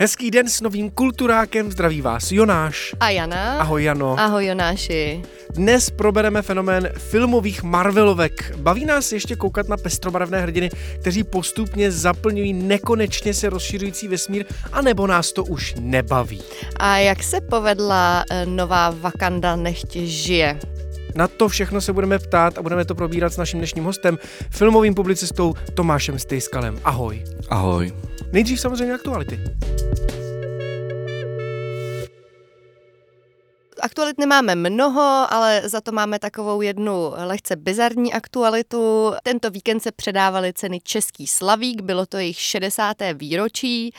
Hezký den s novým Kulturákem, zdraví vás Jonáš. A Jana. Ahoj Jano. Ahoj Jonáši. Dnes probereme fenomén filmových Marvelovek. Baví nás ještě koukat na pestrobarevné hrdiny, kteří postupně zaplňují nekonečně se rozšiřující vesmír, anebo nás to už nebaví. A jak se povedla nová Wakanda nechť žije? Na to všechno se budeme ptát a budeme to probírat s naším dnešním hostem, filmovým publicistou Tomášem Stejskalem. Ahoj. Ahoj. Nejdřív samozřejmě aktuality. Aktualit nemáme mnoho, ale za to máme takovou jednu lehce bizarní aktualitu. Tento víkend se předávaly ceny Český Slavík, bylo to jejich 60. výročí.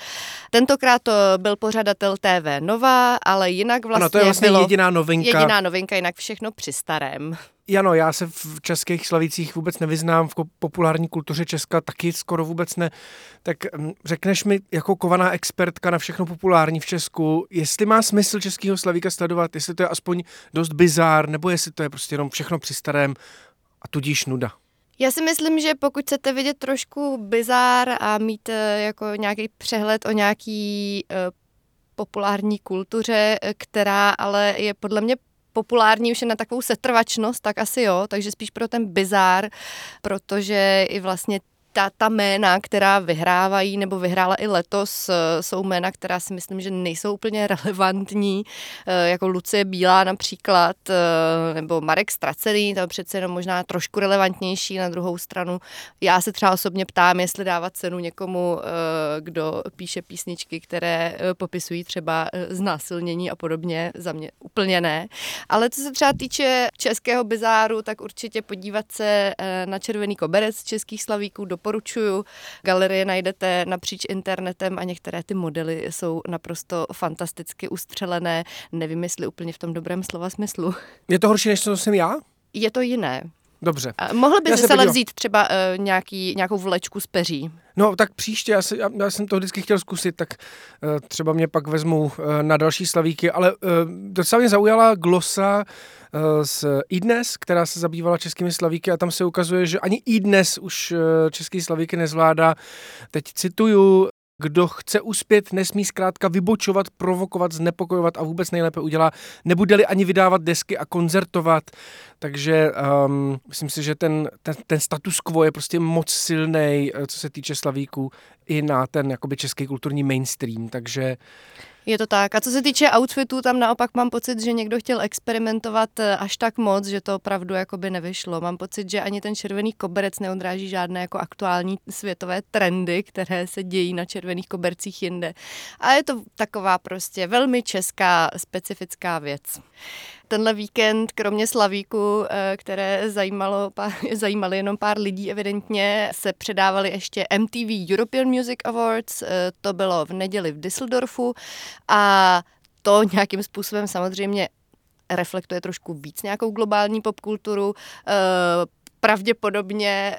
Tentokrát to byl pořadatel TV Nova, ale jinak vlastně ano, to je vlastně jediná novinka. Jediná novinka, jinak všechno při starém. Jano, já se v českých slavících vůbec nevyznám, v populární kultuře Česka taky skoro vůbec ne. Tak řekneš mi, jako kovaná expertka na všechno populární v Česku, jestli má smysl Českého Slavíka sledovat, jestli to je aspoň dost bizár, nebo jestli to je prostě jenom všechno při starém a tudíž nuda. Já si myslím, že pokud chcete vidět trošku bizár a mít jako nějaký přehled o nějaký populární kultuře, která ale je podle mě populární už je na takovou setrvačnost, tak asi jo, takže spíš pro ten bizár, protože i vlastně ta jména, která vyhrávají nebo vyhrála i letos, jsou jména, která si myslím, že nejsou úplně relevantní, jako Lucie Bílá například, nebo Marek Ztracený, tam přece jenom možná trošku relevantnější. Na druhou stranu já se třeba osobně ptám, jestli dávat cenu někomu, kdo píše písničky, které popisují třeba znásilnění a podobně, za mě úplně ne. Ale co se třeba týče českého bizáru, tak určitě podívat se na Červený koberec Českých Slavíků, doporučuju. Galerie najdete napříč internetem a některé ty modely jsou naprosto fantasticky ustřelené. Nevím, jestli úplně v tom dobrém slova smyslu. Je to horší, než co jsem já? Je to jiné. Dobře. Mohl by se ale vzít třeba nějakou vlečku z peří. No tak příště, já jsem to vždycky chtěl zkusit, tak třeba mě pak vezmou na další slavíky, ale docela mě zaujala glosa z Idnes, která se zabývala českými slavíky a tam se ukazuje, že ani Idnes už český slavíky nezvládá. Teď cituju: kdo chce uspět, nesmí zkrátka vybočovat, provokovat, znepokojovat a vůbec nejlépe udělá, nebude-li ani vydávat desky a koncertovat. Takže myslím si, že ten status quo je prostě moc silnej, co se týče slavíků, i na ten jakoby český kulturní mainstream, takže... Je to tak. A co se týče outfitů, tam naopak mám pocit, že někdo chtěl experimentovat až tak moc, že to opravdu jakoby nevyšlo. Mám pocit, že ani ten červený koberec neodráží žádné jako aktuální světové trendy, které se dějí na červených kobercích jinde. A je to taková prostě velmi česká specifická věc. Tenhle víkend, kromě slavíku, které zajímaly jenom pár lidí evidentně, se předávaly ještě MTV European Music Awards, to bylo v neděli v Düsseldorfu a to nějakým způsobem samozřejmě reflektuje trošku víc nějakou globální popkulturu. Pravděpodobně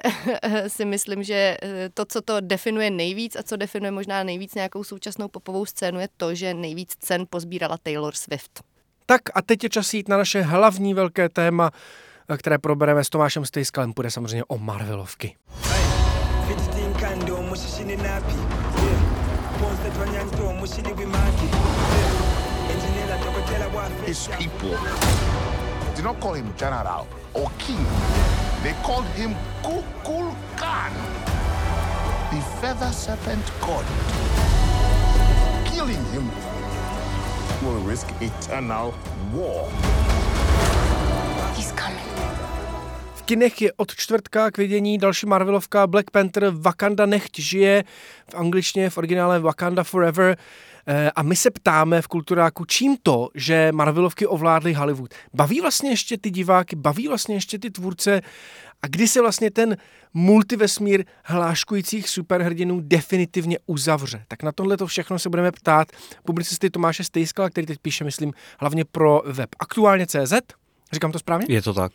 si myslím, že to, co to definuje nejvíc a co definuje možná nejvíc nějakou současnou popovou scénu, je to, že nejvíc cen pozbírala Taylor Swift. Tak a teď je čas jít na naše hlavní velké téma, které probereme s Tomášem Stejskalem. Půjde samozřejmě o Marvelovky. His people did not call him general or king. They called him Kukulkan, the feather serpent god. Killing him will risk eternal war. He's coming. V kinech je od čtvrtka k vidění další Marvelovka Black Panther: Wakanda nechť žije, v angličtině v originále Wakanda Forever. A my se ptáme v Kulturáku, čím to, že Marvelovky ovládly Hollywood. Baví vlastně ještě ty diváky, baví vlastně ještě ty tvůrce a kdy se vlastně ten multivesmír hláškujících superhrdinů definitivně uzavře. Tak na tohle to všechno se budeme ptát publicisty Tomáše Stejskala, který teď píše, myslím, hlavně pro web Aktuálně CZ. Říkám to správně? Je to tak.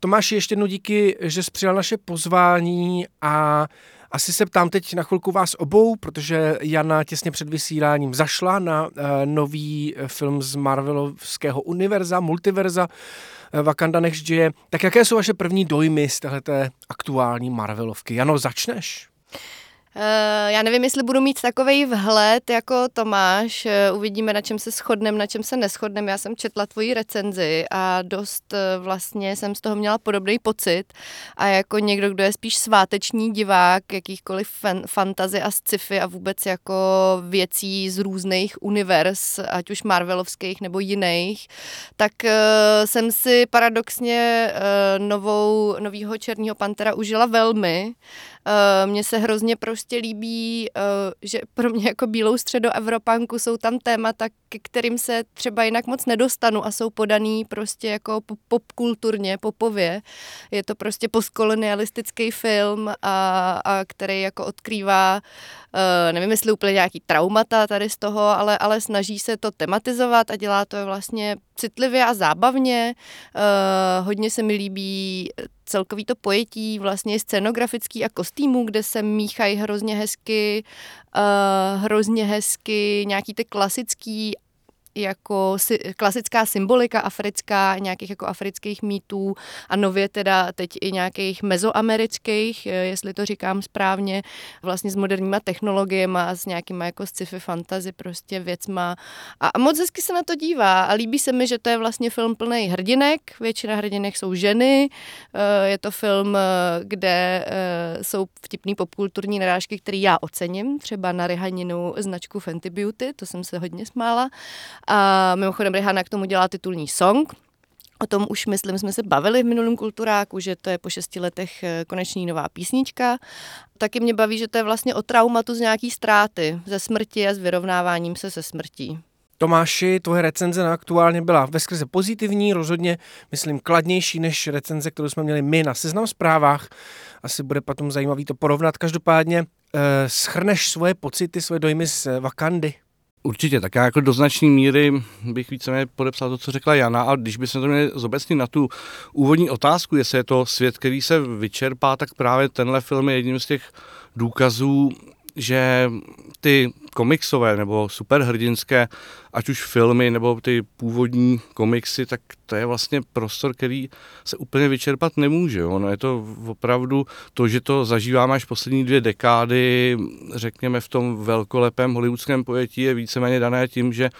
Tomáši, ještě jednou díky, že jsi přijal naše pozvání a asi se ptám teď na chvilku vás obou, protože Jana těsně před vysíláním zašla na nový film z Marvelovského univerza, multiverza Wakanda nechť žije. Tak jaké jsou vaše první dojmy z téhleté aktuální Marvelovky? Jano, začneš? Já nevím, jestli budu mít takovej vhled jako Tomáš, uvidíme, na čem se shodneme, na čem se neshodneme. Já jsem četla tvoji recenzi a dost vlastně jsem z toho měla podobný pocit a jako někdo, kdo je spíš sváteční divák jakýchkoliv fantasy a sci-fi a vůbec jako věcí z různých univerz, ať už marvelovských nebo jiných, tak jsem si paradoxně novýho Černého Pantera užila velmi. Mně se hrozně prostě líbí, že pro mě jako bílou středoevropanku jsou tam témata, k kterým se třeba jinak moc nedostanu a jsou podaný prostě jako popkulturně, popově. Je to prostě postkolonialistický film, a který jako odkrývá, nevím, jestli úplně nějaký traumata tady z toho, ale snaží se to tematizovat a dělá to vlastně citlivě a zábavně. Hodně se mi líbí celkový to pojetí, vlastně scenografický a kostýmů, kde se míchají hrozně hezky nějaký ty klasický, jako klasická symbolika africká, nějakých jako afrických mýtů a nově teda teď i nějakých mezoamerických, jestli to říkám správně, vlastně s moderníma technologiemi a s nějakýma jako sci-fi fantasy prostě věcma. A moc hezky se na to dívá a líbí se mi, že to je vlastně film plný hrdinek, většina hrdinek jsou ženy, je to film, kde jsou vtipný popkulturní narážky, které já ocením, třeba na Rihaninu značku Fenty Beauty, to jsem se hodně smála. A mimochodem Rihanna k tomu dělá titulní song. O tom už, myslím, jsme se bavili v minulém Kulturáku, že to je po 6 letech konečný nová písnička. Taky mě baví, že to je vlastně o traumatu z nějaký ztráty, ze smrti a s vyrovnáváním se se smrtí. Tomáši, tvoje recenze na Aktuálně byla veskrze pozitivní, rozhodně, myslím, kladnější než recenze, kterou jsme měli my na Seznam zprávách. Asi bude potom zajímavý to porovnat. Každopádně shrneš svoje pocity, svoje dojmy z Wakandy. Určitě, tak já jako do značné míry bych víceméně podepsal to, co řekla Jana, a když bychom to měli zobecnit na tu úvodní otázku, jestli je to svět, který se vyčerpá, tak právě tenhle film je jedním z těch důkazů, že ty komiksové nebo superhrdinské, ať už filmy nebo ty původní komiksy, tak to je vlastně prostor, který se úplně vyčerpat nemůže. Ono je to opravdu to, že to zažíváme až poslední 2 dekády, řekněme v tom velkolepém hollywoodském pojetí, je víceméně dané tím, že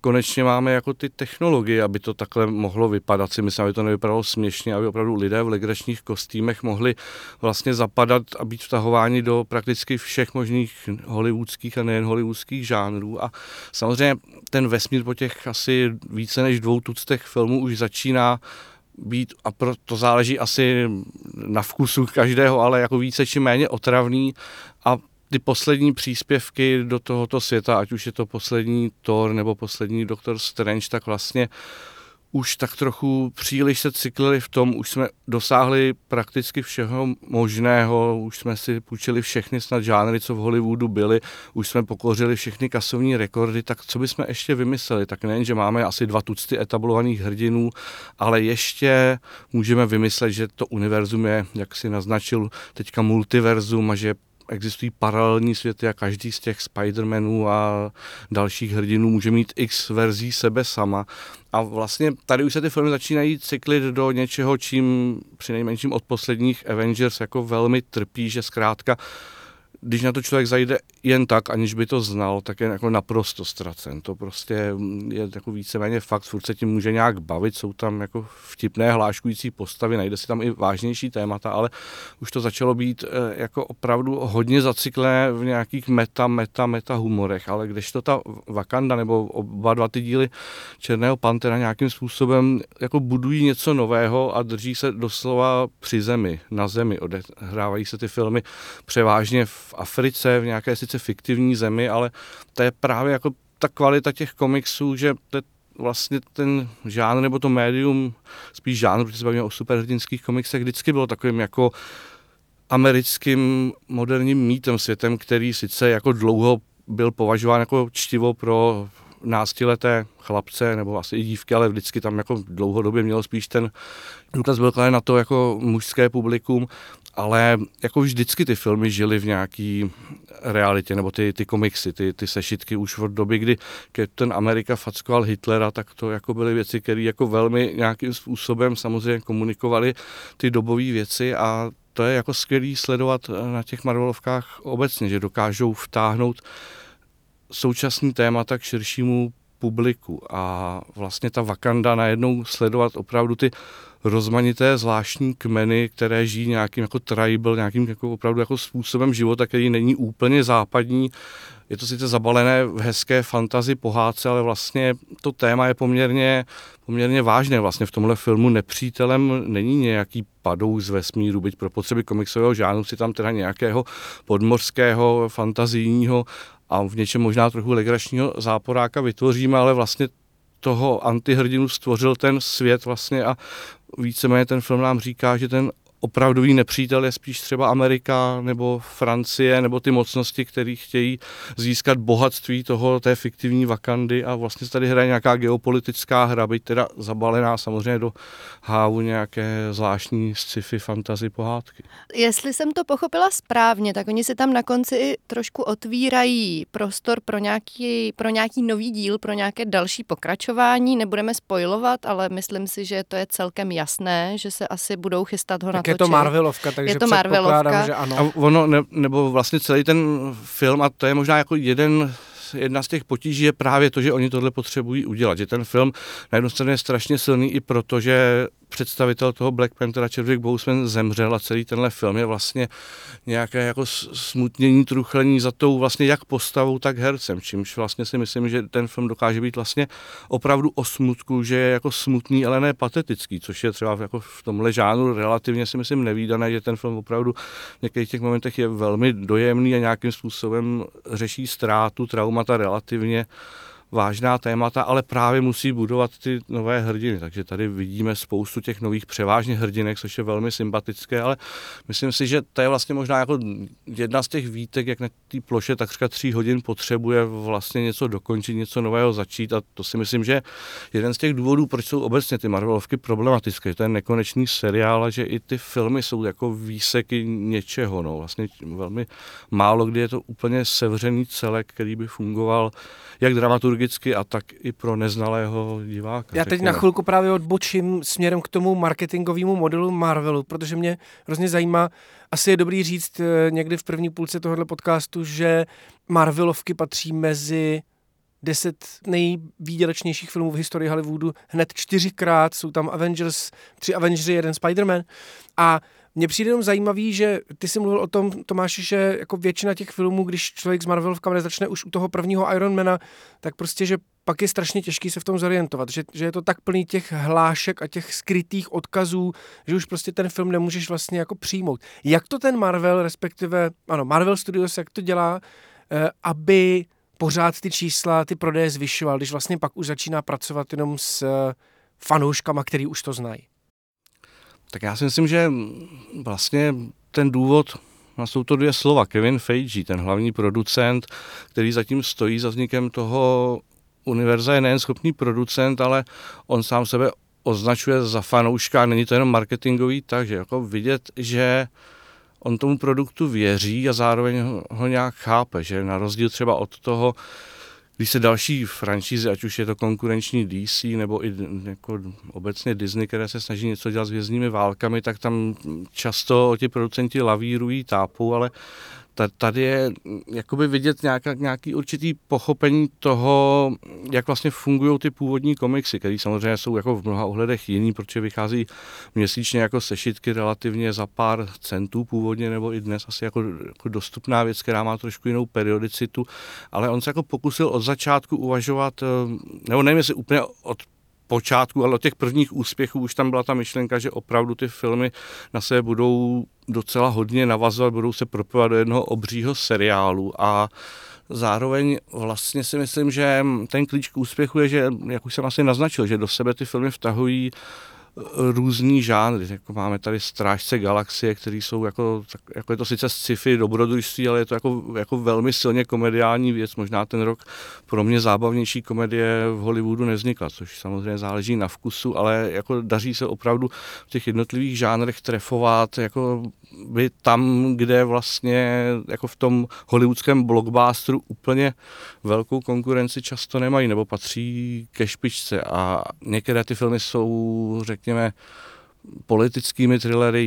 konečně máme jako ty technologie, aby to takhle mohlo vypadat. Si myslím, aby to nevypadalo směšně, aby opravdu lidé v legračních kostýmech mohli vlastně zapadat a být vtahováni do prakticky všech možných hollywoodských a nejen hollywoodských žánrů. A samozřejmě ten vesmír po těch asi více než 2 tuctech filmů už začíná být, a to záleží asi na vkusu každého, ale jako více či méně otravný. A ty poslední příspěvky do tohoto světa, ať už je to poslední Thor nebo poslední Doctor Strange, tak vlastně už tak trochu příliš se cyklili v tom, už jsme dosáhli prakticky všeho možného, už jsme si půjčili všechny snad žánry, co v Hollywoodu byly, už jsme pokořili všechny kasovní rekordy, tak co bychom ještě vymysleli? Tak nejen, že máme asi 2 tucty etablovaných hrdinů, ale ještě můžeme vymyslet, že to univerzum je, jak si naznačil, teďka multiverzum a že existují paralelní světy a každý z těch Spider-Manů a dalších hrdinů může mít x verzí sebe sama. A vlastně tady už se ty filmy začínají cyklit do něčeho, čím přinejmenším od posledních Avengers jako velmi trpí, že zkrátka, když na to člověk zajde jen tak, aniž by to znal, tak je jako naprosto ztracen. To prostě je jako víceméně fakt, furt se tím může nějak bavit, jsou tam jako vtipné hláškující postavy, najde si tam i vážnější témata, ale už to začalo být jako opravdu hodně zacyklené v nějakých meta humorech, ale kdežto ta Wakanda nebo oba 2 ty díly Černého Pantera nějakým způsobem jako budují něco nového a drží se doslova při zemi, na zemi. Odehrávají se ty filmy převážně v Africe, v nějaké sice fiktivní zemi, ale to je právě jako ta kvalita těch komiksů, že to je vlastně ten žánr nebo to médium, spíš žánr, protože se bavíme o superhrdinských komiksech, vždycky bylo takovým jako americkým moderním mýtem, světem, který sice jako dlouho byl považován jako čtivo pro náctileté chlapce nebo asi i dívky, ale vždycky tam jako dlouhodobě mělo spíš ten důraz byl kladen na to jako mužské publikum, ale jako vždycky ty filmy žily v nějaký realitě, nebo ty komiksy, ty sešitky už od doby, kdy Captain America fackoval Hitlera, tak to jako byly věci, které jako velmi nějakým způsobem samozřejmě komunikovaly ty dobové věci a to je jako skvělý sledovat na těch Marvelovkách obecně, že dokážou vtáhnout současný témata k širšímu publiku a vlastně ta Wakanda najednou sledovat opravdu ty rozmanité zvláštní kmeny, které žijí nějakým jako tribal, nějakým jako opravdu jako způsobem života, který není úplně západní. Je to sice zabalené v hezké fantasy pohádce, ale vlastně to téma je poměrně vážné. Vlastně v tomhle filmu nepřítelem není nějaký padouk z vesmíru, byť pro potřeby komiksového žánru si tam teda nějakého podmořského, fantazijního a v něčem možná trochu legračního záporáka vytvoříme, ale vlastně toho antihrdinu stvořil ten svět vlastně a víceméně ten film nám říká, že ten opravdový nepřítel je spíš třeba Amerika nebo Francie nebo ty mocnosti, které chtějí získat bohatství té fiktivní Wakandy a vlastně se tady hraje nějaká geopolitická hra, byť teda zabalená samozřejmě do hávu nějaké zvláštní sci-fi fantasy pohádky. Jestli jsem to pochopila správně, tak oni se tam na konci trošku otvírají prostor pro nějaký nový díl, pro nějaké další pokračování, nebudeme spoilovat, ale myslím si, že to je celkem jasné, že se asi budou chystat ho na je to Marvelovka, takže předpokládám, že ano. A ono, nebo vlastně celý ten film, a to je možná jako jedna z těch potíží je právě to, že oni tohle potřebují udělat. Že ten film na jednu stranu je strašně silný i proto, že představitel toho Black Panthera Chadwick Boseman zemřel a celý tenhle film je vlastně nějaké jako smutnění, truchlení za tou vlastně jak postavou, tak hercem, čímž vlastně si myslím, že ten film dokáže být vlastně opravdu o smutku, že je jako smutný, ale ne patetický, což je třeba jako v tomhle žánru relativně si myslím nevídané, že ten film opravdu v některých těch momentech je velmi dojemný a nějakým způsobem řeší ztrátu, traumata relativně vážná témata, ale právě musí budovat ty nové hrdiny, takže tady vidíme spoustu těch nových převážně hrdinek, což je velmi sympatické, ale myslím si, že to je vlastně možná jako jedna z těch výtek, jak na té ploše takřka 3 hodin potřebuje vlastně něco dokončit, něco nového začít a to si myslím, že jeden z těch důvodů, proč jsou obecně ty Marvelovky problematické, že to je nekonečný seriál a že i ty filmy jsou jako výseky něčeho, no vlastně velmi málo kdy je to úplně sevřený celek, který by fungoval jak dramaturgicky a tak i pro neznalého diváka. Já teď na chvilku právě odbočím směrem k tomu marketingovému modelu Marvelu, protože mě hrozně zajímá, asi je dobrý říct někdy v první půlce tohoto podcastu, že Marvelovky patří mezi 10 nejvýdělečnějších filmů v historii Hollywoodu. Hned 4krát jsou tam Avengers, 3 Avengers, 1 Spider-Man a mně přijde jenom zajímavý, že ty jsi mluvil o tom, Tomáši, že jako většina těch filmů, když člověk s Marvelovkami nezačne už u toho prvního Iron Mana, tak prostě, že pak je strašně těžký se v tom zorientovat, že je to tak plný těch hlášek a těch skrytých odkazů, že už prostě ten film nemůžeš vlastně jako přijmout. Jak to ten Marvel, respektive, ano, Marvel Studios, jak to dělá, aby pořád ty čísla, ty prodeje zvyšoval, když vlastně pak už začíná pracovat jenom s fanouškama, který už to znají? Tak já si myslím, že vlastně ten důvod, jsou to 2 slova, Kevin Feige, ten hlavní producent, který zatím stojí za vznikem toho univerza, je nejen schopný producent, ale on sám sebe označuje za fanouška, není to jenom marketingový, takže jako vidět, že on tomu produktu věří a zároveň ho nějak chápe, že na rozdíl třeba od toho, když se další franšízy, ať už je to konkurenční DC nebo i jako obecně Disney, které se snaží něco dělat s hvězdnými válkami, tak tam často ti producenti lavírují, tápou, ale tady je jakoby vidět nějaký určitý pochopení toho, jak vlastně fungují ty původní komiksy, které samozřejmě jsou jako v mnoha ohledech jiný, protože vychází měsíčně jako sešitky relativně za pár centů původně, nebo i dnes asi jako dostupná věc, která má trošku jinou periodicitu, ale on se jako pokusil od začátku uvažovat, nebo nevím, jestli úplně od počátku, ale od těch prvních úspěchů už tam byla ta myšlenka, že opravdu ty filmy na sebe budou docela hodně navazovat, budou se propojovat do jednoho obřího seriálu a Zároveň vlastně si myslím, že ten klíč k úspěchu je, že, jak už jsem asi naznačil, že do sebe ty filmy vtahují různý žánry. Jako máme tady Strážce galaxie, který jsou jako je to sice sci-fi, dobrodružství, ale je to jako velmi silně komediální věc. Možná ten rok pro mě zábavnější komedie v Hollywoodu nevznikla, což samozřejmě záleží na vkusu, ale jako daří se opravdu v těch jednotlivých žánrech trefovat, jako by tam, kde vlastně jako v tom hollywoodském blockbusteru úplně velkou konkurenci často nemají, nebo patří ke špičce. A některé ty filmy jsou, řekněme, politickými thrillery,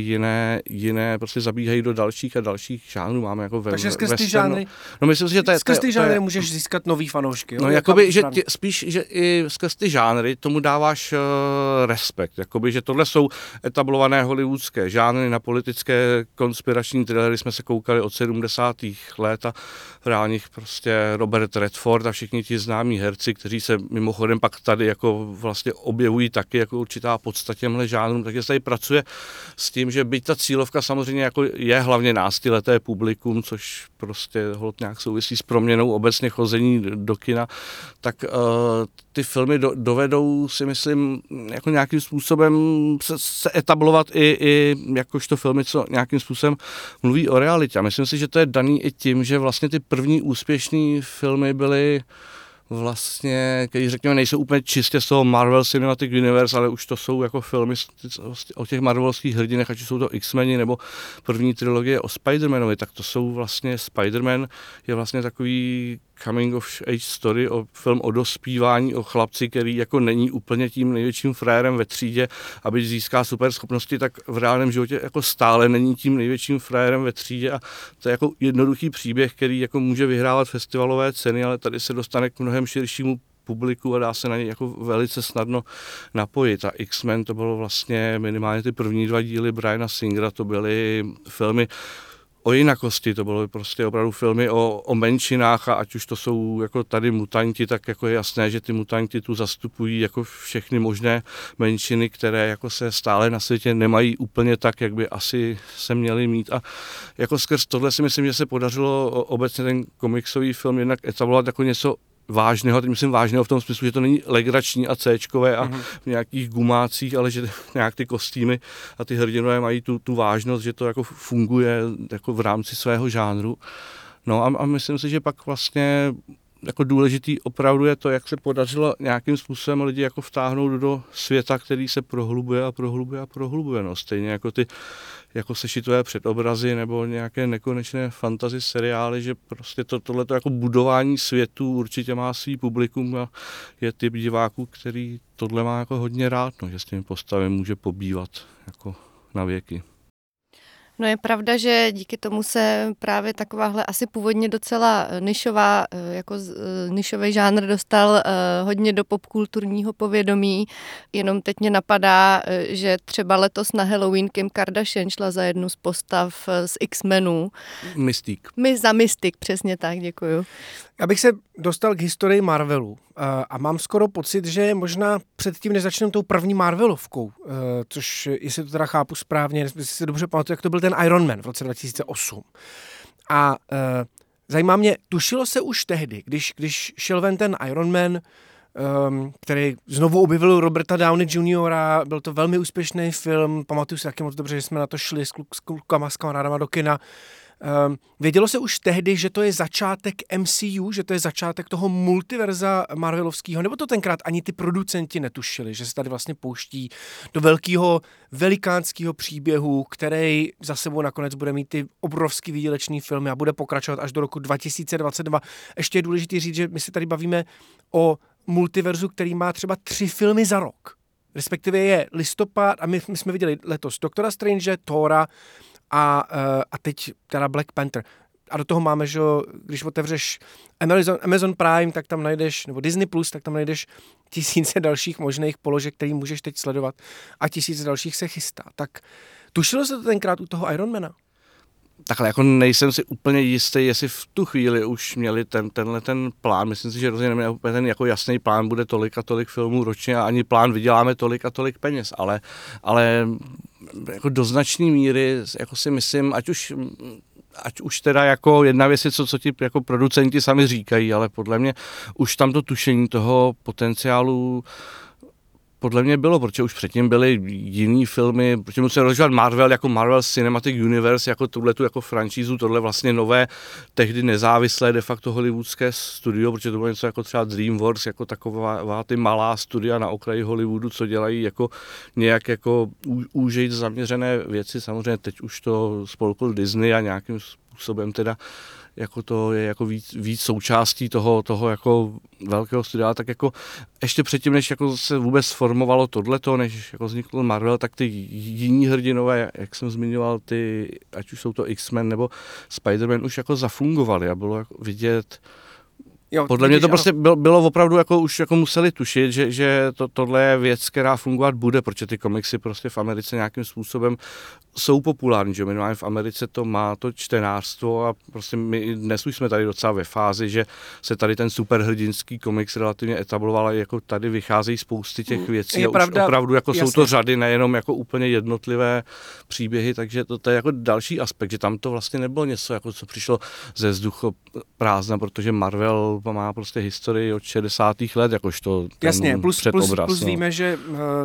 jiné prostě zabíhají do dalších a dalších žánrů. Máme jako takže skrz ty žánry, myslím si, že to je, můžeš získat nový fanoušky. No, jakoby, že spíš, že i skrz ty žánry tomu dáváš respekt. Jakoby, že tohle jsou etablované hollywoodské žánry. Na politické konspirační thrillery jsme se koukali od 70. let a hrál nich prostě Robert Redford a všichni ti známí herci, kteří se mimochodem pak tady jako vlastně objevují taky jako určitá podstata těmhle žánrům, takže se tady pracuje s tím, že byť ta cílovka samozřejmě jako je hlavně náctileté publikum, což prostě holt nějak souvisí s proměnou obecně chození do kina, tak ty filmy dovedou, si myslím, jako nějakým způsobem se etablovat i jakožto filmy, co nějakým způsobem mluví o realitě. A myslím si, že to je daný i tím, že vlastně ty první úspěšné filmy byly vlastně, když řekněme, nejsou úplně čistě z toho Marvel Cinematic Universe, ale už to jsou jako filmy o těch marvelovských hrdinech, ať jsou to X-meni nebo první trilogie o Spider-Manovi, tak to jsou vlastně, Spider-Man je vlastně takový coming of age story, film o dospívání, o chlapci, který jako není úplně tím největším frérem ve třídě, aby získá super schopnosti, tak v reálném životě jako stále není tím největším frérem ve třídě a to je jako jednoduchý příběh, který jako může vyhrávat festivalové ceny, ale tady se dostane k mnohem širšímu publiku a dá se na něj jako velice snadno napojit. A X-Men to bylo vlastně minimálně ty první dva díly Briana Singera, to byly filmy o jinakosti, to bylo prostě opravdu filmy o menšinách a ať už to jsou jako tady mutanti, tak jako je jasné, že ty mutanti tu zastupují jako všechny možné menšiny, které jako se stále na světě nemají úplně tak, jak by asi se měly mít a jako skrz tohle si myslím, že se podařilo obecně ten komiksový film jednak etablovat jako něco vážného, teď myslím vážného v tom smyslu, že to není legrační a C-čkové a v nějakých gumácích, ale že nějak ty kostýmy a ty hrdinové mají tu vážnost, že to jako funguje jako v rámci svého žánru. No a myslím si, že pak vlastně jako důležitý opravdu je to, jak se podařilo nějakým způsobem lidi jako vtáhnout do světa, který se prohlubuje. No, stejně jako ty jako sešitové předobrazy nebo nějaké nekonečné fantasy seriály, že prostě tohleto jako budování světu určitě má svý publikum a je typ diváků, který tohle má jako hodně rád, no, že s těmi postavami může pobývat jako na věky. No je pravda, že díky tomu se právě takováhle asi původně docela nišová, jako nišový žánr dostal hodně do popkulturního povědomí. Jenom teď mě napadá, že třeba letos na Halloween Kim Kardashian šla za jednu z postav z X-menů. Mystique. Za Mystique, přesně tak, děkuju. Abych se dostal k historii Marvelu a mám skoro pocit, že možná předtím nezačneme tou první Marvelovkou, což jestli to teda chápu správně, jestli si dobře pamatuju, jak to byl ten Iron Man v roce 2008. A zajímá mě, tušilo se už tehdy, když šel ven ten Iron Man, který znovu objevil Roberta Downey Jr., byl to velmi úspěšný film, pamatuju si taky moc dobře, že jsme na to šli s klukama, s kamarádama do kina. Vědělo se už tehdy, že to je začátek MCU, že to je začátek toho multiverza marvelovského, nebo to tenkrát ani ty producenti netušili, že se tady vlastně pouští do velkého velikánského příběhu, který za sebou nakonec bude mít ty obrovský výdělečný filmy a bude pokračovat až do roku 2022. Ještě je důležité říct, že my se tady bavíme o multiverzu, který má třeba 3 filmy za rok. Respektive je listopad a my jsme viděli letos Doctora Strange, Thora, a teď teda Black Panther. A do toho máme, že když otevřeš Amazon Prime, tak tam najdeš, nebo Disney+, tak tam najdeš tisíce dalších možných položek, který můžeš teď sledovat a tisíce dalších se chystá. Tak tušilo se to tenkrát u toho Ironmana? Takhle jako nejsem si úplně jistý, jestli v tu chvíli už měli tenhle plán. Myslím si, že rozhodně neměl úplně ten jako jasný plán, bude tolik a tolik filmů ročně a ani plán vyděláme tolik a tolik peněz, ale jako do značné míry jako si myslím, ať už ať už teda jako jedna věc je, co ti jako producenti sami říkají, ale podle mě už tam to tušení toho potenciálu podle mě bylo, protože už předtím byly jiný filmy, protože musíme rozlišovat Marvel jako Marvel Cinematic Universe, jako tuhletu jako franšízu, tohle vlastně nové, tehdy nezávislé de facto hollywoodské studio, protože to bylo něco jako třeba DreamWorks, jako taková ty malá studia na okraji Hollywoodu, co dělají jako nějak jako úžej zaměřené věci, samozřejmě teď už to spolkl Disney a nějakým způsobem teda jako to je jako víc součástí toho jako velkého studia, tak jako ještě předtím, než jako se vůbec formovalo tohleto, než jako vznikl Marvel, tak ty jiní hrdinové, jak jsem zmiňoval, ty, ať už jsou to X-Men nebo Spider-Man, už jako zafungovaly a bylo jako vidět, jo, podle mě to prostě bylo opravdu, jako už jako museli tušit, že tohle je věc, která fungovat bude, protože ty komiksy prostě v Americe nějakým způsobem jsou populární, že minimálně v Americe to má to čtenářstvo a prostě my dnes už jsme tady docela ve fázi, že se tady ten superhrdinský komiks relativně etabloval a jako tady vycházejí spousty těch věcí je a pravda, už opravdu jako jasný. Jsou to řady, nejenom jako úplně jednotlivé příběhy, takže to je jako další aspekt, že tam to vlastně nebylo něco, jako co přišlo ze vzduchu prázdna, protože Marvel má prostě historii od 60. let, jakožto ten jasně, plus no. Víme, že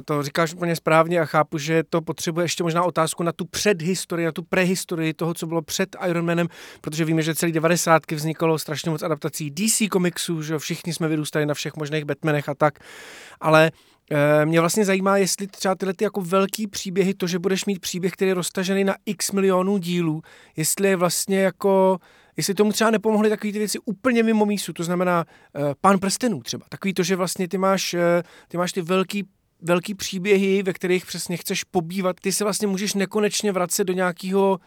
to říkáš úplně správně a chápu, že to potřebuje ještě možná otázku na tu předhistorii, na tu prehistorii toho, co bylo před Iron Manem, protože víme, že celý 90. vznikalo strašně moc adaptací DC komiksů, že všichni jsme vyrůstali na všech možných Batmanech a tak, ale mě vlastně zajímá, jestli třeba tyhle ty jako velký příběhy, to, že budeš mít příběh, který je roztažený na x milionů dílů, jestli je vlastně jako jestli tomu třeba nepomohly takové ty věci úplně mimo mísu, to znamená Pán prstenů třeba. Takový to, že vlastně ty máš ty velký příběhy, ve kterých přesně chceš pobývat. Ty se vlastně můžeš nekonečně vracet do nějakého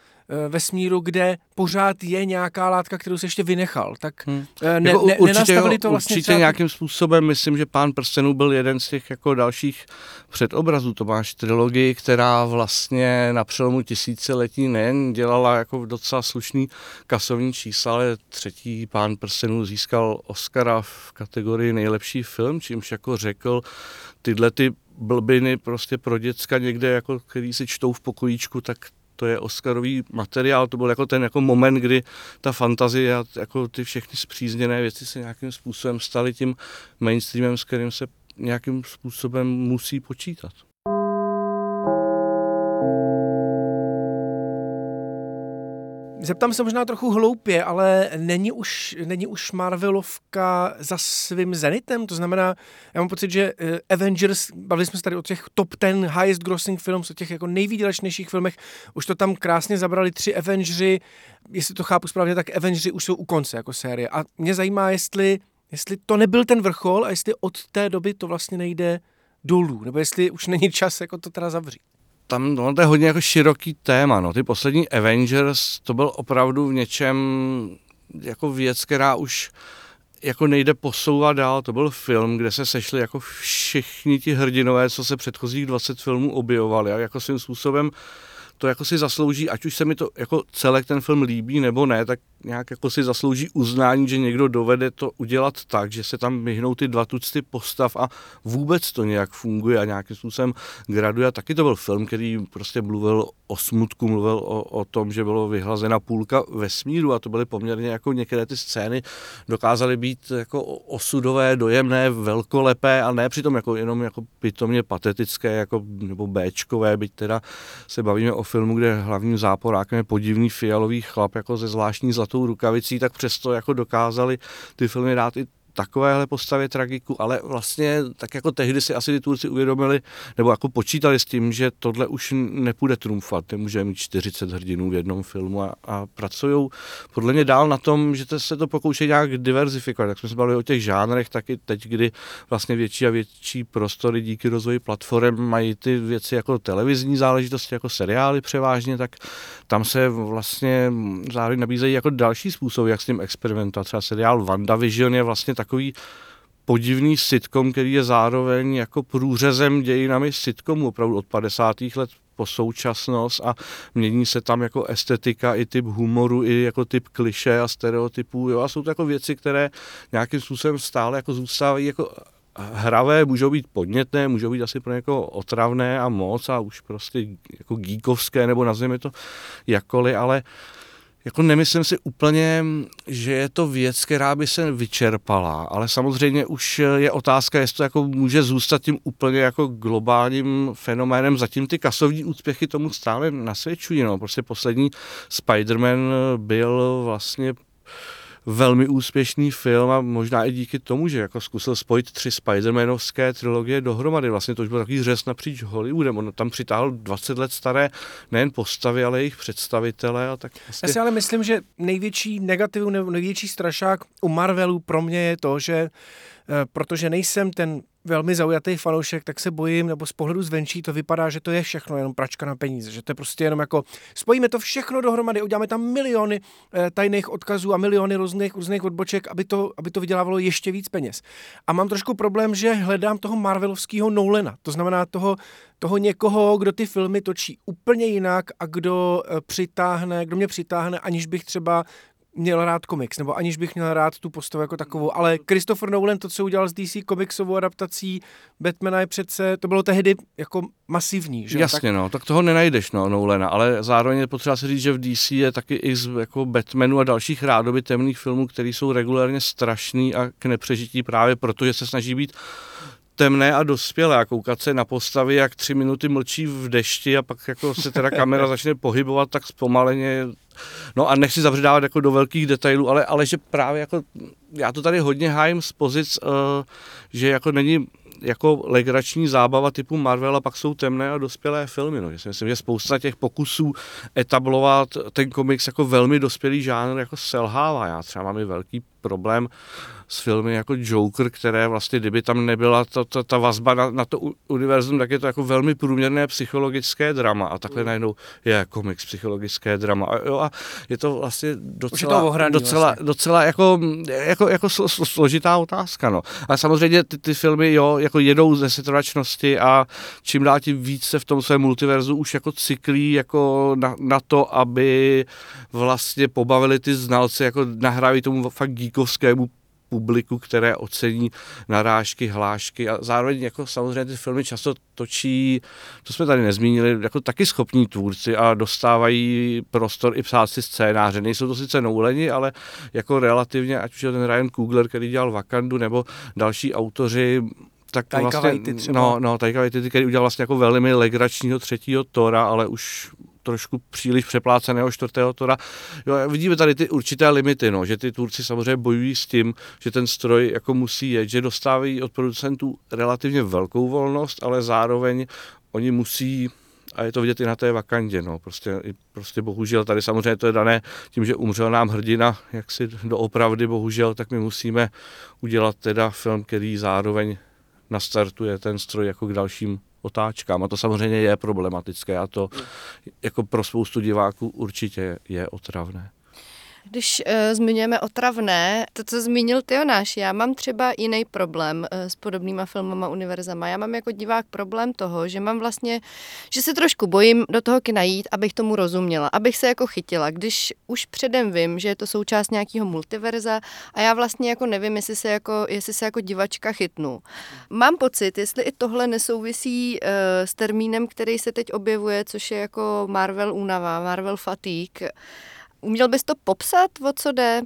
vesmíru, kde pořád je nějaká látka, kterou se ještě vynechal. Tak nenastavili to vlastně určitě třeba nějakým způsobem. Myslím, že Pán prstenů byl jeden z těch jako dalších předobrazů. To máš trilogii, která vlastně na přelomu tisíciletí nejen dělala jako docela slušný kasovní čísla, ale třetí Pán prstenů získal Oscara v kategorii nejlepší film, čímž jako řekl tyhle ty blbiny prostě pro děcka někde, jako, který si čtou v pokojíčku, tak to je oscarový materiál, to byl jako ten jako moment, kdy ta fantazie a jako ty všechny spřízněné věci se nějakým způsobem staly tím mainstreamem, s kterým se nějakým způsobem musí počítat. Zeptám se možná trochu hloupě, ale není už Marvelovka za svým zenitem? To znamená, já mám pocit, že Avengers, bavili jsme se tady o těch top 10 highest grossing films, o těch jako nejvýdělečnějších filmech, už to tam krásně zabrali 3 Avengeři, jestli to chápu správně, tak Avengeři už jsou u konce jako série. A mě zajímá, jestli to nebyl ten vrchol a jestli od té doby to vlastně nejde dolů, nebo jestli už není čas jako to teda zavřít. Tam no, to je hodně jako široký téma, no. Ty poslední Avengers, to byl opravdu v něčem jako věc, která už jako nejde posouvat dál, to byl film, kde se sešli jako všichni ti hrdinové, co se předchozích 20 filmů objevovali a jako svým způsobem to jako si zaslouží, ať už se mi to jako celek ten film líbí nebo ne, tak nějak jako si zaslouží uznání, že někdo dovede to udělat tak, že se tam myhnou ty dva tucty postav a vůbec to nějak funguje a nějakým způsobem graduje. A taky to byl film, který prostě mluvil o smutku, mluvil o tom, že bylo vyhlazena půlka vesmíru a to byly poměrně jako některé ty scény dokázaly být jako osudové, dojemné, velkolepé a ne přitom jako jenom jako pitomně patetické jako, nebo béčkové, byť teda se bavíme o filmu, kde hlavním záporákem je podivný fialový chlap jako ze zvláštní zlatou rukavicí, tak přesto jako dokázali ty filmy dát i takovéhle postavě tragiku, ale vlastně tak jako tehdy si asi ty tvůrci uvědomili nebo jako počítali s tím, že tohle už nepůjde trumfat, nemůže mít 40 hrdinů v jednom filmu a pracujou podle mě dál na tom, že se to pokouší nějak diverzifikovat, tak jsme se bavili o těch žánrech, taky teď, kdy vlastně větší a větší prostory díky rozvoji platform mají ty věci jako televizní záležitosti, jako seriály převážně, tak tam se vlastně zároveň nabízejí jako další způsoby, jak s tím experimentovat, třeba seriál WandaVision je vlastně takový podivný sitcom, který je zároveň jako průřezem dějinami sitcomu opravdu od 50. let po současnost a mění se tam jako estetika i typ humoru, i jako typ klišé a stereotypů, jo, a jsou to jako věci, které nějakým způsobem stále jako zůstávají jako hravé, můžou být podnětné, můžou být asi pro někoho otravné a moc a už prostě jako geekovské, nebo nazveme to jakkoliv, ale Jako nemyslím si úplně, že je to věc, která by se vyčerpala, ale samozřejmě už je otázka, jestli to jako může zůstat tím úplně jako globálním fenoménem. Zatím ty kasovní úspěchy tomu stále nasvědčují. No. Prostě poslední Spider-Man byl vlastně velmi úspěšný film a možná i díky tomu, že jako zkusil spojit 3 Spider-Manovské trilogie dohromady. Vlastně to už byl takový řez napříč Hollywoodem. On tam přitáhl 20 let staré nejen postavy, ale jejich představitele. A tak vlastně... Já si ale myslím, že největší negativ, největší strašák u Marvelu pro mě je to, že protože nejsem ten velmi zaujatý fanoušek, tak se bojím, nebo z pohledu zvenčí to vypadá, že to je všechno jenom pračka na peníze, že to je prostě jenom jako spojíme to všechno dohromady, uděláme tam miliony tajných odkazů a miliony různých odboček, aby to vydělávalo ještě víc peněz. A mám trošku problém, že hledám toho marvelovského Nolana, to znamená toho někoho, kdo ty filmy točí úplně jinak a kdo mě přitáhne, aniž bych třeba měl rád komiks, nebo aniž bych měl rád tu postavu jako takovou, ale Christopher Nolan to, co udělal s DC komiksovou adaptací Batmana je přece, to bylo tehdy jako masivní, že? Jasně, tak... no, tak toho nenajdeš, no, Nolana, ale zároveň je potřeba si říct, že v DC je taky i z jako Batmanu a dalších rádoby temných filmů, které jsou regulárně strašný a k nepřežití právě proto, že se snaží být temné a dospělé a koukat se na postavy, jak 3 minuty mlčí v dešti a pak jako se teda kamera začne pohybovat tak zpomaleně. No a nechci zabředávat jako do velkých detailů, ale že právě jako, já to tady hodně hájím z pozic, že jako není jako legrační zábava typu Marvel a pak jsou temné a dospělé filmy. No. Já si myslím, že spousta těch pokusů etablovat ten komiks jako velmi dospělý žánr jako selhává. Já třeba mám i velký problém s filmy jako Joker, které vlastně, kdyby tam nebyla ta vazba na to univerzum, tak je to jako velmi průměrné psychologické drama. A takhle najednou je komiks psychologické drama. A, jo, a je to vlastně docela jako složitá otázka. No. A samozřejmě ty filmy, jo, jako jedou ze setrvačnosti a čím dál tím víc se v tom svém multiverzu už jako cyklí jako na to, aby vlastně pobavili ty znalce, jako nahrávají tomu fakt geekovskému publiku, které ocení narážky, hlášky a zároveň jako samozřejmě ty filmy často točí, to jsme tady nezmínili, jako taky schopní tvůrci a dostávají prostor i psát si scénáře. Nejsou to sice nouleni, ale jako relativně, ať už je ten Ryan Coogler, který dělal Wakandu, nebo další autoři, tak Taika vlastně... Taika Waititi, který udělal vlastně jako velmi legračního 3. Thora, ale už trošku příliš přepláceného 4. Thora. Jo, vidíme tady ty určité limity, no, že ty tvůrci samozřejmě bojují s tím, že ten stroj jako musí jet, že dostávají od producentů relativně velkou volnost, ale zároveň oni musí, a je to vidět i na té Wakandě, no, prostě bohužel tady samozřejmě to je dané tím, že umřel nám hrdina, jaksi doopravdy bohužel, tak my musíme udělat teda film, který zároveň nastartuje ten stroj jako k dalším otáčkám. A to samozřejmě je problematické a to jako pro spoustu diváků určitě je otravné. Když zmiňujeme otravné, to, co zmínil Tomáš, já mám třeba jiný problém s podobnýma filmama, univerzama. Já mám jako divák problém toho, že mám vlastně, že se trošku bojím do toho kina jít, abych tomu rozuměla, abych se jako chytila, když už předem vím, že je to součást nějakého multiverza a já vlastně jako nevím, jestli se jako divačka chytnu. Mám pocit, jestli i tohle nesouvisí s termínem, který se teď objevuje, což je jako Marvel únava, Marvel fatigue. Uměl bys to popsat, o co jde,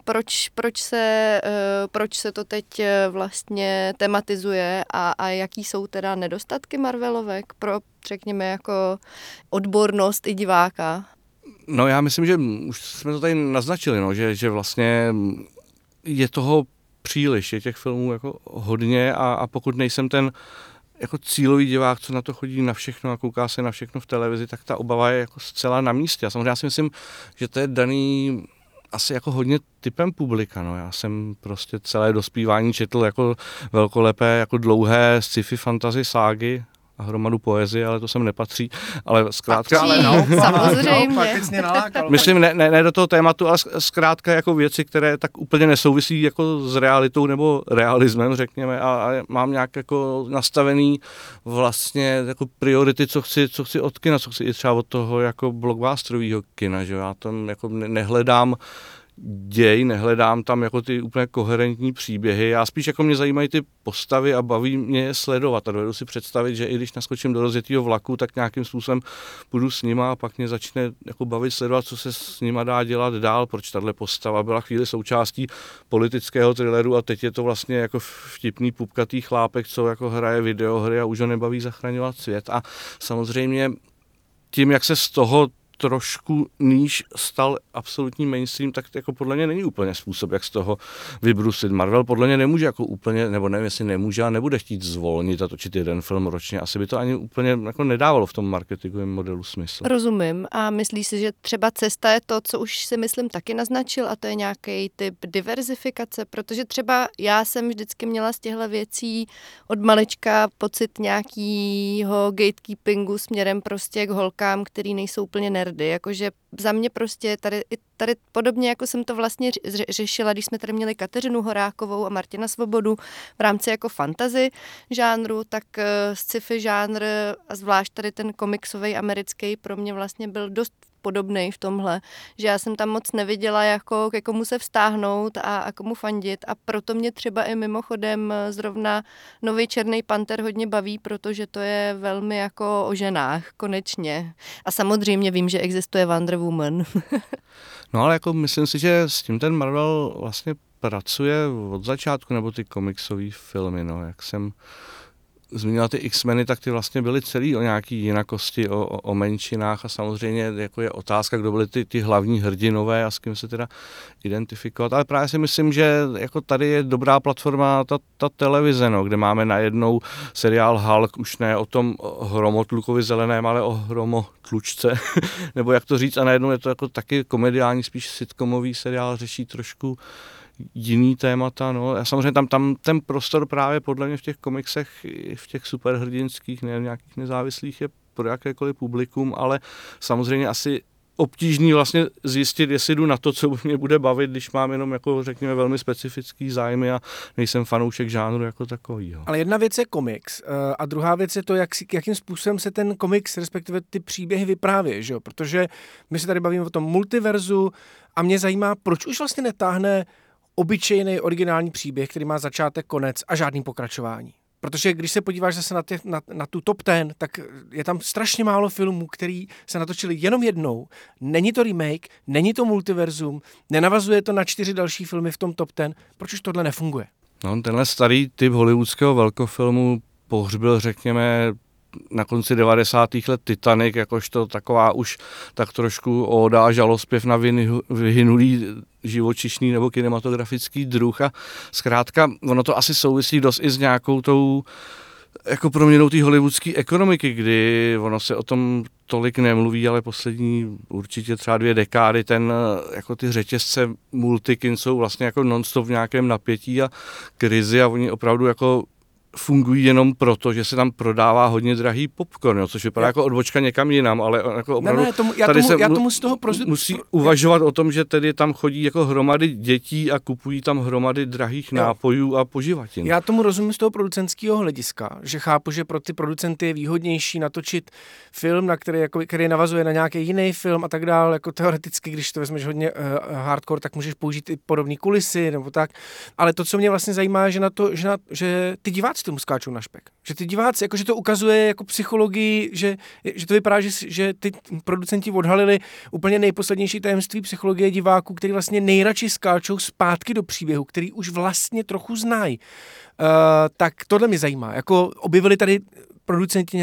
proč se to teď vlastně tematizuje a jaký jsou teda nedostatky Marvelovek pro, řekněme, jako odbornost i diváka? No já myslím, že už jsme to tady naznačili, no, že vlastně je toho příliš, je těch filmů jako hodně a pokud nejsem ten jako cílový divák, co na to chodí na všechno a kouká se na všechno v televizi, tak ta obava je jako zcela na místě. A samozřejmě já si myslím, že to je daný asi jako hodně typem publika. No. Já jsem prostě celé dospívání četl jako velkolepé, jako dlouhé sci-fi fantasy ságy a hromadu poezie, ale to sem nepatří. Ale zkrátka... Patří, ale samozřejmě. Myslím, ne do toho tématu, ale zkrátka jako věci, které tak úplně nesouvisí jako s realitou nebo realismem, řekněme, a mám nějak jako nastavený vlastně jako priority, co chci od kina, co chci i třeba od toho jako blockbusterového kina, že já tam jako nehledám děj, nehledám tam jako ty úplně koherentní příběhy. Já spíš jako mě zajímají ty postavy a baví mě je sledovat a dovedu si představit, že i když naskočím do rozjetého vlaku, tak nějakým způsobem půjdu s nima a pak mě začne jako bavit sledovat, co se s nima dá dělat dál, proč tahle postava byla chvíli součástí politického thrilleru a teď je to vlastně jako vtipný pupkatý chlápek, co jako hraje videohry a už ho nebaví zachraňovat svět. A samozřejmě tím, jak se z toho trošku níž stal absolutní mainstream, tak jako podle mě není úplně způsob, jak z toho vybrusit. Marvel podle mě nemůže jako úplně, nebo nevím, jestli nemůže a nebude chtít zvolnit a točit jeden film ročně. Asi by to ani úplně jako nedávalo v tom marketingovém modelu smysl. Rozumím. A myslíš si, že třeba cesta je to, co už si myslím taky naznačil, a to je nějaký typ diverzifikace, protože třeba já jsem vždycky měla z těchto věcí od malička pocit nějakýho gatekeepingu směrem prostě k holkám, který nejsou úplně jakože za mě prostě tady podobně, jako jsem to vlastně řešila, když jsme tady měli Kateřinu Horákovou a Martina Svobodu v rámci jako fantasy žánru, tak sci-fi žánr a zvlášť tady ten komiksový americký pro mě vlastně byl dost podobnej v tomhle, že já jsem tam moc neviděla jako ke komu se vztáhnout a komu fandit a proto mě třeba i mimochodem zrovna nový Černý panter hodně baví, protože to je velmi jako o ženách konečně a samozřejmě vím, že existuje Wonder Woman. No ale jako myslím si, že s tím ten Marvel vlastně pracuje od začátku, nebo ty komiksové filmy, no jak jsem zmínila ty X-meny, tak ty vlastně byly celý o nějaký jinakosti, o menšinách a samozřejmě jako je otázka, kdo byly ty hlavní hrdinové a s kým se teda identifikovat. Ale právě si myslím, že jako tady je dobrá platforma ta televize, no, kde máme najednou seriál Hulk, už ne o tom hromotlukovi zeleném, ale o hromotlučce, nebo jak to říct, a najednou je to jako taky komediální, spíš sitcomový seriál, řeší trošku jiný témata, no. Já samozřejmě tam ten prostor právě podle mě v těch komiksech, v těch superhrdinských, ne, nějakých nezávislých je pro jakékoliv publikum, ale samozřejmě asi obtížný vlastně zjistit, jestli jdu na to, co mě bude bavit, když mám jenom jako řekněme velmi specifický zájmy a nejsem fanoušek žánru jako takovýho. Ale jedna věc je komiks a druhá věc je to, jakým způsobem se ten komiks, respektive ty příběhy vyprávějí, že jo? Protože my se tady bavíme o tom multiverzu a mě zajímá, proč už vlastně netáhne obyčejný originální příběh, který má začátek, konec a žádný pokračování. Protože když se podíváš zase na tu top 10, tak je tam strašně málo filmů, který se natočili jenom jednou. Není to remake, není to multiverzum, nenavazuje to na 4 další filmy v tom top 10. Proč už tohle nefunguje? No, tenhle starý typ hollywoodského velkofilmu pohřbil, řekněme, na konci 90. let Titanic, jakožto taková už tak trošku óda a žalospěv na vyhynulý živočišný nebo kinematografický druh a zkrátka ono to asi souvisí dost i s nějakou tou jako proměnou té hollywoodské ekonomiky, kdy ono se o tom tolik nemluví, ale poslední určitě třeba 2 dekády jako ty řetězce multikin jsou vlastně jako non-stop v nějakém napětí a krizi a oni opravdu jako fungují jenom proto, že se tam prodává hodně drahý popcorn, jo, což vypadá jako odbočka někam jinam, ale jako opravdu musí uvažovat o tom, že tedy tam chodí jako hromady dětí a kupují tam hromady drahých nápojů a poživatin. Já tomu rozumím z toho producentského hlediska, že chápu, že pro ty producenty je výhodnější natočit film, na který navazuje na nějaký jiný film a tak dál, jako teoreticky, když to vezmeš hodně hardcore, tak můžeš použít i podobné kulisy nebo tak, ale to, co mě vlastně zajímá, že ty diváci tomu skáčou na špek. Že ty diváci, jakože to ukazuje jako psychologii, že to vypadá, že ty producenti odhalili úplně nejposlednější tajemství psychologie diváků, který vlastně nejradši skáčou zpátky do příběhu, který už vlastně trochu znají. Tak tohle mě zajímá. Jako objevili tady producenti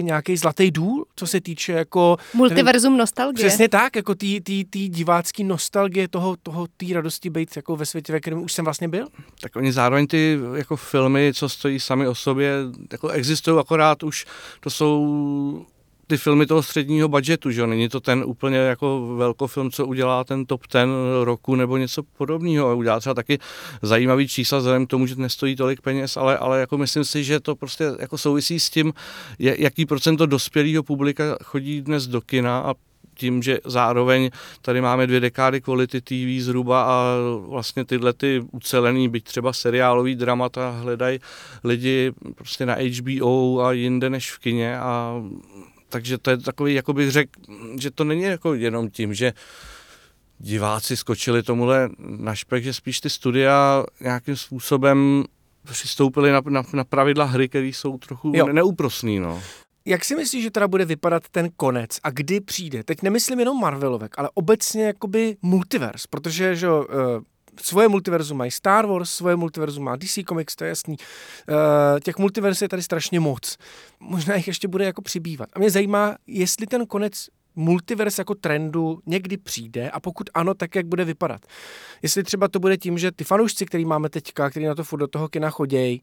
nějaký zlatý důl, co se týče jako multiverzum nostalgie. Přesně tak, jako ty divácký nostalgie toho tý radosti být jako ve světě, ve kterém už jsem vlastně byl. Tak oni zároveň ty jako filmy, co stojí sami o sobě, jako existují, akorát už to jsou ty filmy toho středního budžetu, že jo, není to ten úplně jako velkofilm, co udělá ten top 10 roku nebo něco podobného, udělá třeba taky zajímavý čísla vzhledem k tomu, že nestojí tolik peněz, ale jako myslím si, že to prostě jako souvisí s tím, jaký procento dospělého publika chodí dnes do kina a tím, že zároveň tady máme 2 dekády kvality TV zhruba a vlastně tyhle ty ucelený, byť třeba seriálový dramata hledají lidi prostě na HBO a jinde než v kině a takže to je takový, jako bych řekl, že to není jako jenom tím, že diváci skočili tomuhle na špek, že spíš ty studia nějakým způsobem přistoupili na pravidla hry, které jsou trochu neúprosný. No. Jak si myslíš, že teda bude vypadat ten konec a kdy přijde? Teď nemyslím jenom Marvelovek, ale obecně jakoby multivers, protože že, svoje multiverzum mají Star Wars, svoje multiverzum má DC Comics, to je jasný. Těch multiverzů je tady strašně moc. Možná jich ještě bude jako přibývat. A mě zajímá, jestli ten konec multivers jako trendu někdy přijde a pokud ano, tak jak bude vypadat. Jestli třeba to bude tím, že ty fanoušci, který máme teďka, který na to furt do toho kina chodějí,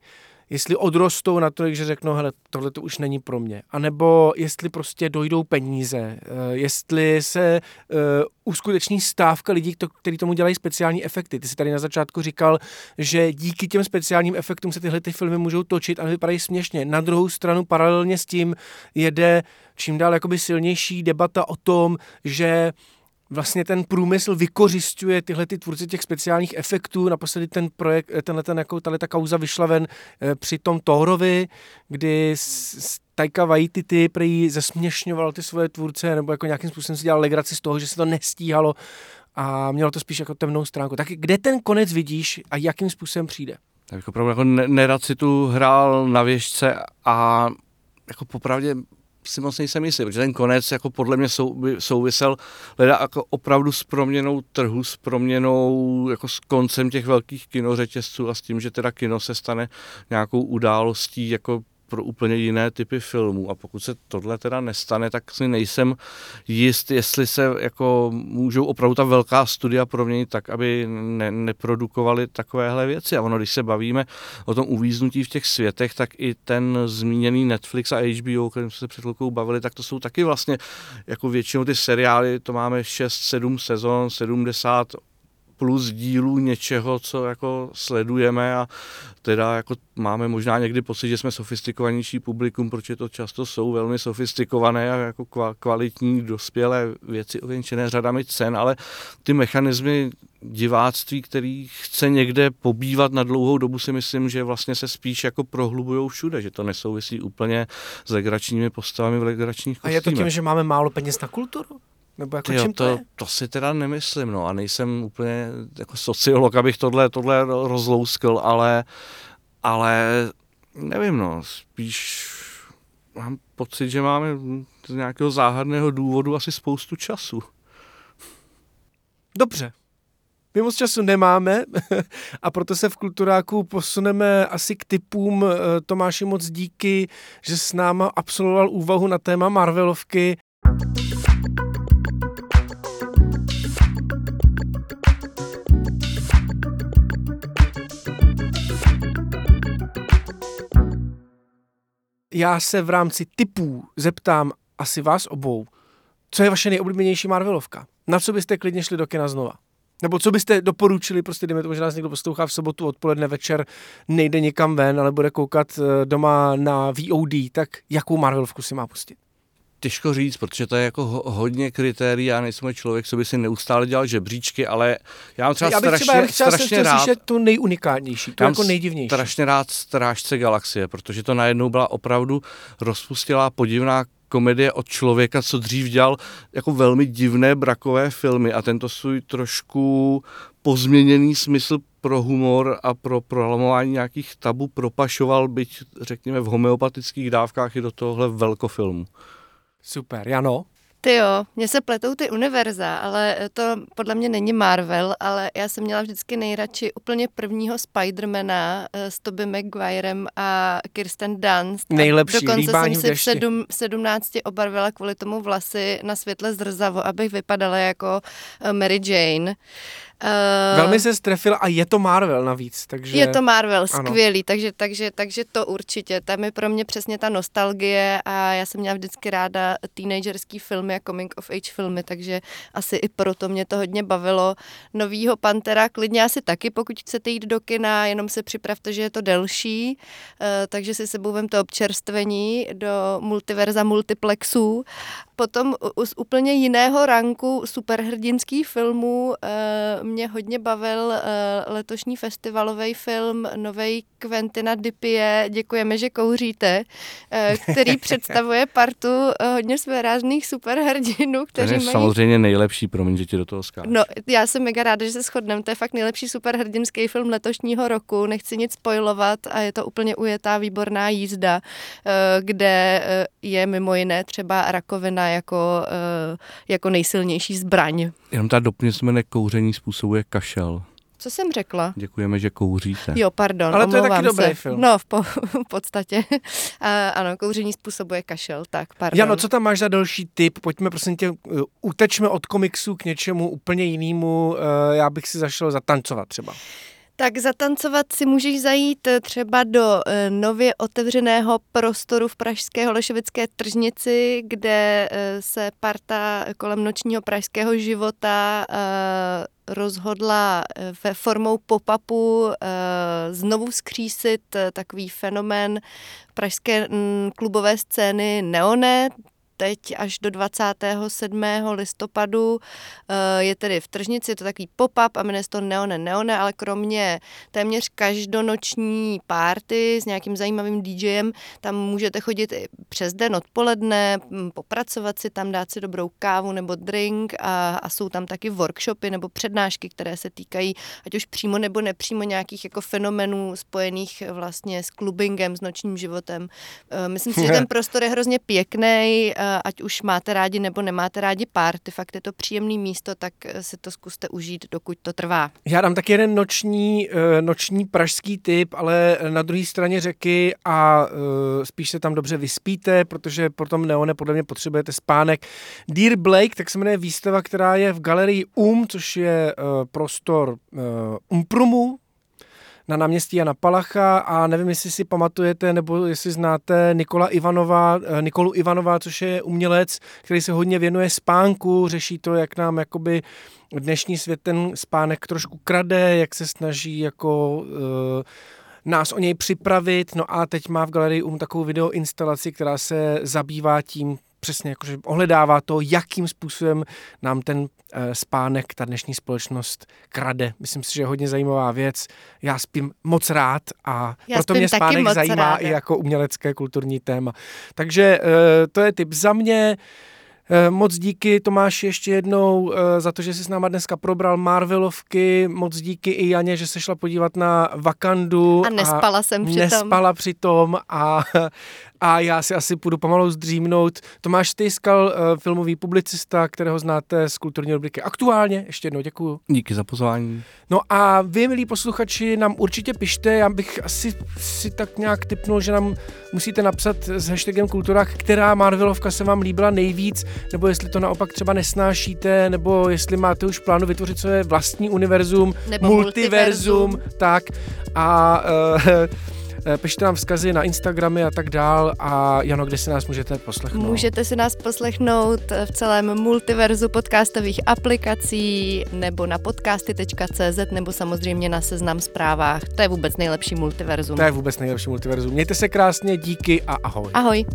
jestli odrostou na to, že řeknou, hele, tohle to už není pro mě. A nebo jestli prostě dojdou peníze, jestli se uskuteční stávka lidí, kteří tomu dělají speciální efekty. Ty jsi tady na začátku říkal, že díky těm speciálním efektům se tyhle ty filmy můžou točit a vypadají směšně. Na druhou stranu paralelně s tím jede čím dál jakoby silnější debata o tom, že vlastně ten průmysl vykořisťuje tyhle ty tvůrci těch speciálních efektů. Naposledy ten projekt, ta kauza vyšla ven při tom Thorovi, kdy Taika Waititi prý zasměšňoval ty svoje tvůrce nebo jako nějakým způsobem si dělal legraci z toho, že se to nestíhalo a mělo to spíš jako temnou stránku. Tak kde ten konec vidíš a jakým způsobem přijde? Tak jako opravdu jako nerad si tu hrál na věžce a jako popravdě si moc nejsem jistý, protože ten konec jako podle mě souvisel leda jako opravdu s proměnou trhu, s proměnou jako s koncem těch velkých kinořetězců a s tím, že teda kino se stane nějakou událostí jako pro úplně jiné typy filmů. A pokud se tohle teda nestane, tak si nejsem jist, jestli se jako můžou opravdu ta velká studia proměnit tak, aby neprodukovali takovéhle věci. A ono, když se bavíme o tom uvíznutí v těch světech, tak i ten zmíněný Netflix a HBO, kterým jsme se před chvilkou bavili, tak to jsou taky vlastně jako většinou ty seriály, to máme 6-7 sezon, 70 plus dílů něčeho, co jako sledujeme a teda jako máme možná někdy pocit, že jsme sofistikovanější publikum, protože to často jsou velmi sofistikované a jako kvalitní, dospělé věci ověnčené řadami cen, ale ty mechanismy diváctví, který chce někde pobývat na dlouhou dobu, si myslím, že vlastně se spíš jako prohlubujou všude, že to nesouvisí úplně s legračními postavami v legračních kostýmech. A je to tím, že máme málo peněz na kulturu? Nebo jako čím to je? To si teda nemyslím, no a nejsem úplně jako sociolog, abych tohle rozlouskl, ale nevím, no, spíš mám pocit, že máme z nějakého záhadného důvodu asi spoustu času. Dobře. My moc času nemáme a proto se v Kulturáku posuneme asi k tipům. Tomáši, moc díky, že s náma absolvoval úvahu na téma Marvelovky. Já se v rámci tipů zeptám asi vás obou, co je vaše nejoblíbenější Marvelovka? Na co byste klidně šli do kina znova? Nebo co byste doporučili, prostě dejme tomu, že nás někdo poslouchá v sobotu odpoledne večer, nejde nikam ven, ale bude koukat doma na VOD, tak jakou Marvelovku si má pustit? Těžko říct, protože to je jako hodně kritérií, já nejsem člověk, co by si neustále dělal žebříčky, ale já mám třeba strašně rád... slyšet tu nejunikátnější, to jako nejdivnější. Strašně rád Strážce galaxie, protože to najednou byla opravdu rozpustilá, podivná komedie od člověka, co dřív dělal jako velmi divné brakové filmy a tento svůj trošku pozměněný smysl pro humor a pro prolamování nějakých tabu propašoval, byť řekněme v homeopatických dávkách i do tohohle velkofilmu. Super, Jano? Ty jo, mně se pletou ty univerza, ale to podle mě není Marvel, ale já jsem měla vždycky nejradši úplně prvního Spidermana s Tobey Maguirem a Kirsten Dunst. Nejlepší líbání v dešti. Dokonce jsem si v 17 obarvila kvůli tomu vlasy na světle zrzavo, abych vypadala jako Mary Jane. Velmi se strefil a je to Marvel navíc, takže... Je to Marvel, skvělý, takže to určitě. Tam je pro mě přesně ta nostalgie a já jsem měla vždycky ráda teenagerský filmy a coming of age filmy, takže asi i proto mě to hodně bavilo. Novýho Pantera klidně asi taky, pokud chcete jít do kina, jenom se připravte, že je to delší, takže si sebou vem to občerstvení do multiverza multiplexů Potom z úplně jiného ranku superhrdinských filmů mě hodně bavil letošní festivalový film novej Quentina Dipie Děkujeme, že kouříte, který představuje partu hodně svérázných superhrdinů, kteří mají... samozřejmě nejlepší, promiň, že ti do toho skáču. No, já jsem mega ráda, že se shodneme, to je fakt nejlepší superhrdinský film letošního roku, nechci nic spoilovat a je to úplně ujetá výborná jízda, kde je mimo jiné třeba rakovina jako nejsilnější zbraň. Jenom ta dopněsmené kouření způsobuje kašel. Co jsem řekla? Děkujeme, že kouříte. Jo, pardon, ale to je taky dobrý film. No, v podstatě. Ano, kouření způsobuje kašel, tak pardon. Jano, co tam máš za další tip? Pojďme, prosím tě, utečme od komiksu k něčemu úplně jinému. Já bych si zašel zatancovat třeba. Tak zatancovat si můžeš zajít třeba do nově otevřeného prostoru v pražské Holešovické tržnici, kde se parta kolem nočního pražského života rozhodla ve formou pop-upu znovu vzkřísit takový fenomén pražské klubové scény Neone. Teď až do 27. listopadu je tedy v tržnici, je to takový pop-up a jmenuje se to Neone, ale kromě téměř každonoční party s nějakým zajímavým DJem, tam můžete chodit i přes den odpoledne, popracovat si tam, dát si dobrou kávu nebo drink a jsou tam taky workshopy nebo přednášky, které se týkají ať už přímo nebo nepřímo nějakých jako fenomenů spojených vlastně s klubingem, s nočním životem. Myslím si, že ten prostor je hrozně pěkný. Ať už máte rádi nebo nemáte rádi party, fakt je to příjemný místo, tak si to zkuste užít, dokud to trvá. Já dám taky jeden noční pražský tip, ale na druhé straně řeky a spíš se tam dobře vyspíte, protože potom Neone podle mě potřebujete spánek. Dear Blake, tak se jmenuje výstava, která je v galerii UM, což je prostor Umprumu, na náměstí Jana Palacha a nevím, jestli si pamatujete nebo jestli znáte Nikolu Ivanová, což je umělec, který se hodně věnuje spánku, řeší to, jak nám jakoby dnešní svět ten spánek trošku krade, jak se snaží jako nás o něj připravit. No a teď má v galerii takovou videoinstalaci, která se zabývá tím, přesně jakože ohledává to, jakým způsobem nám ten spánek, ta dnešní společnost krade. Myslím si, že je hodně zajímavá věc. Já spím moc rád a proto mě spánek zajímá rád. I jako umělecké kulturní téma. Takže to je tip za mě. Moc díky, Tomáš, ještě jednou za to, že jsi s náma dneska probral Marvelovky. Moc díky i Janě, že se šla podívat na Wakandu. A nespala přitom. A já si asi půjdu pomalu zdřímnout. Tomáš Stejskal, filmový publicista, kterého znáte z kulturní rubriky Aktuálně. Ještě jednou děkuju. Díky za pozvání. No a vy, milí posluchači, nám určitě pište. Já bych asi si tak nějak tipnul, že nám musíte napsat s hashtagem Kulturák, která Marvelovka se vám líbila nejvíc, nebo jestli to naopak třeba nesnášíte, nebo jestli máte už plánu vytvořit své vlastní univerzum, nebo multiverzum. Tak a... Pište nám vzkazy na Instagramy a tak dál a Jano, kde si nás můžete poslechnout? Můžete si nás poslechnout v celém multiverzu podcastových aplikací nebo na podcasty.cz nebo samozřejmě na Seznam zprávách. To je vůbec nejlepší multiverzum. Mějte se krásně, díky a ahoj. Ahoj.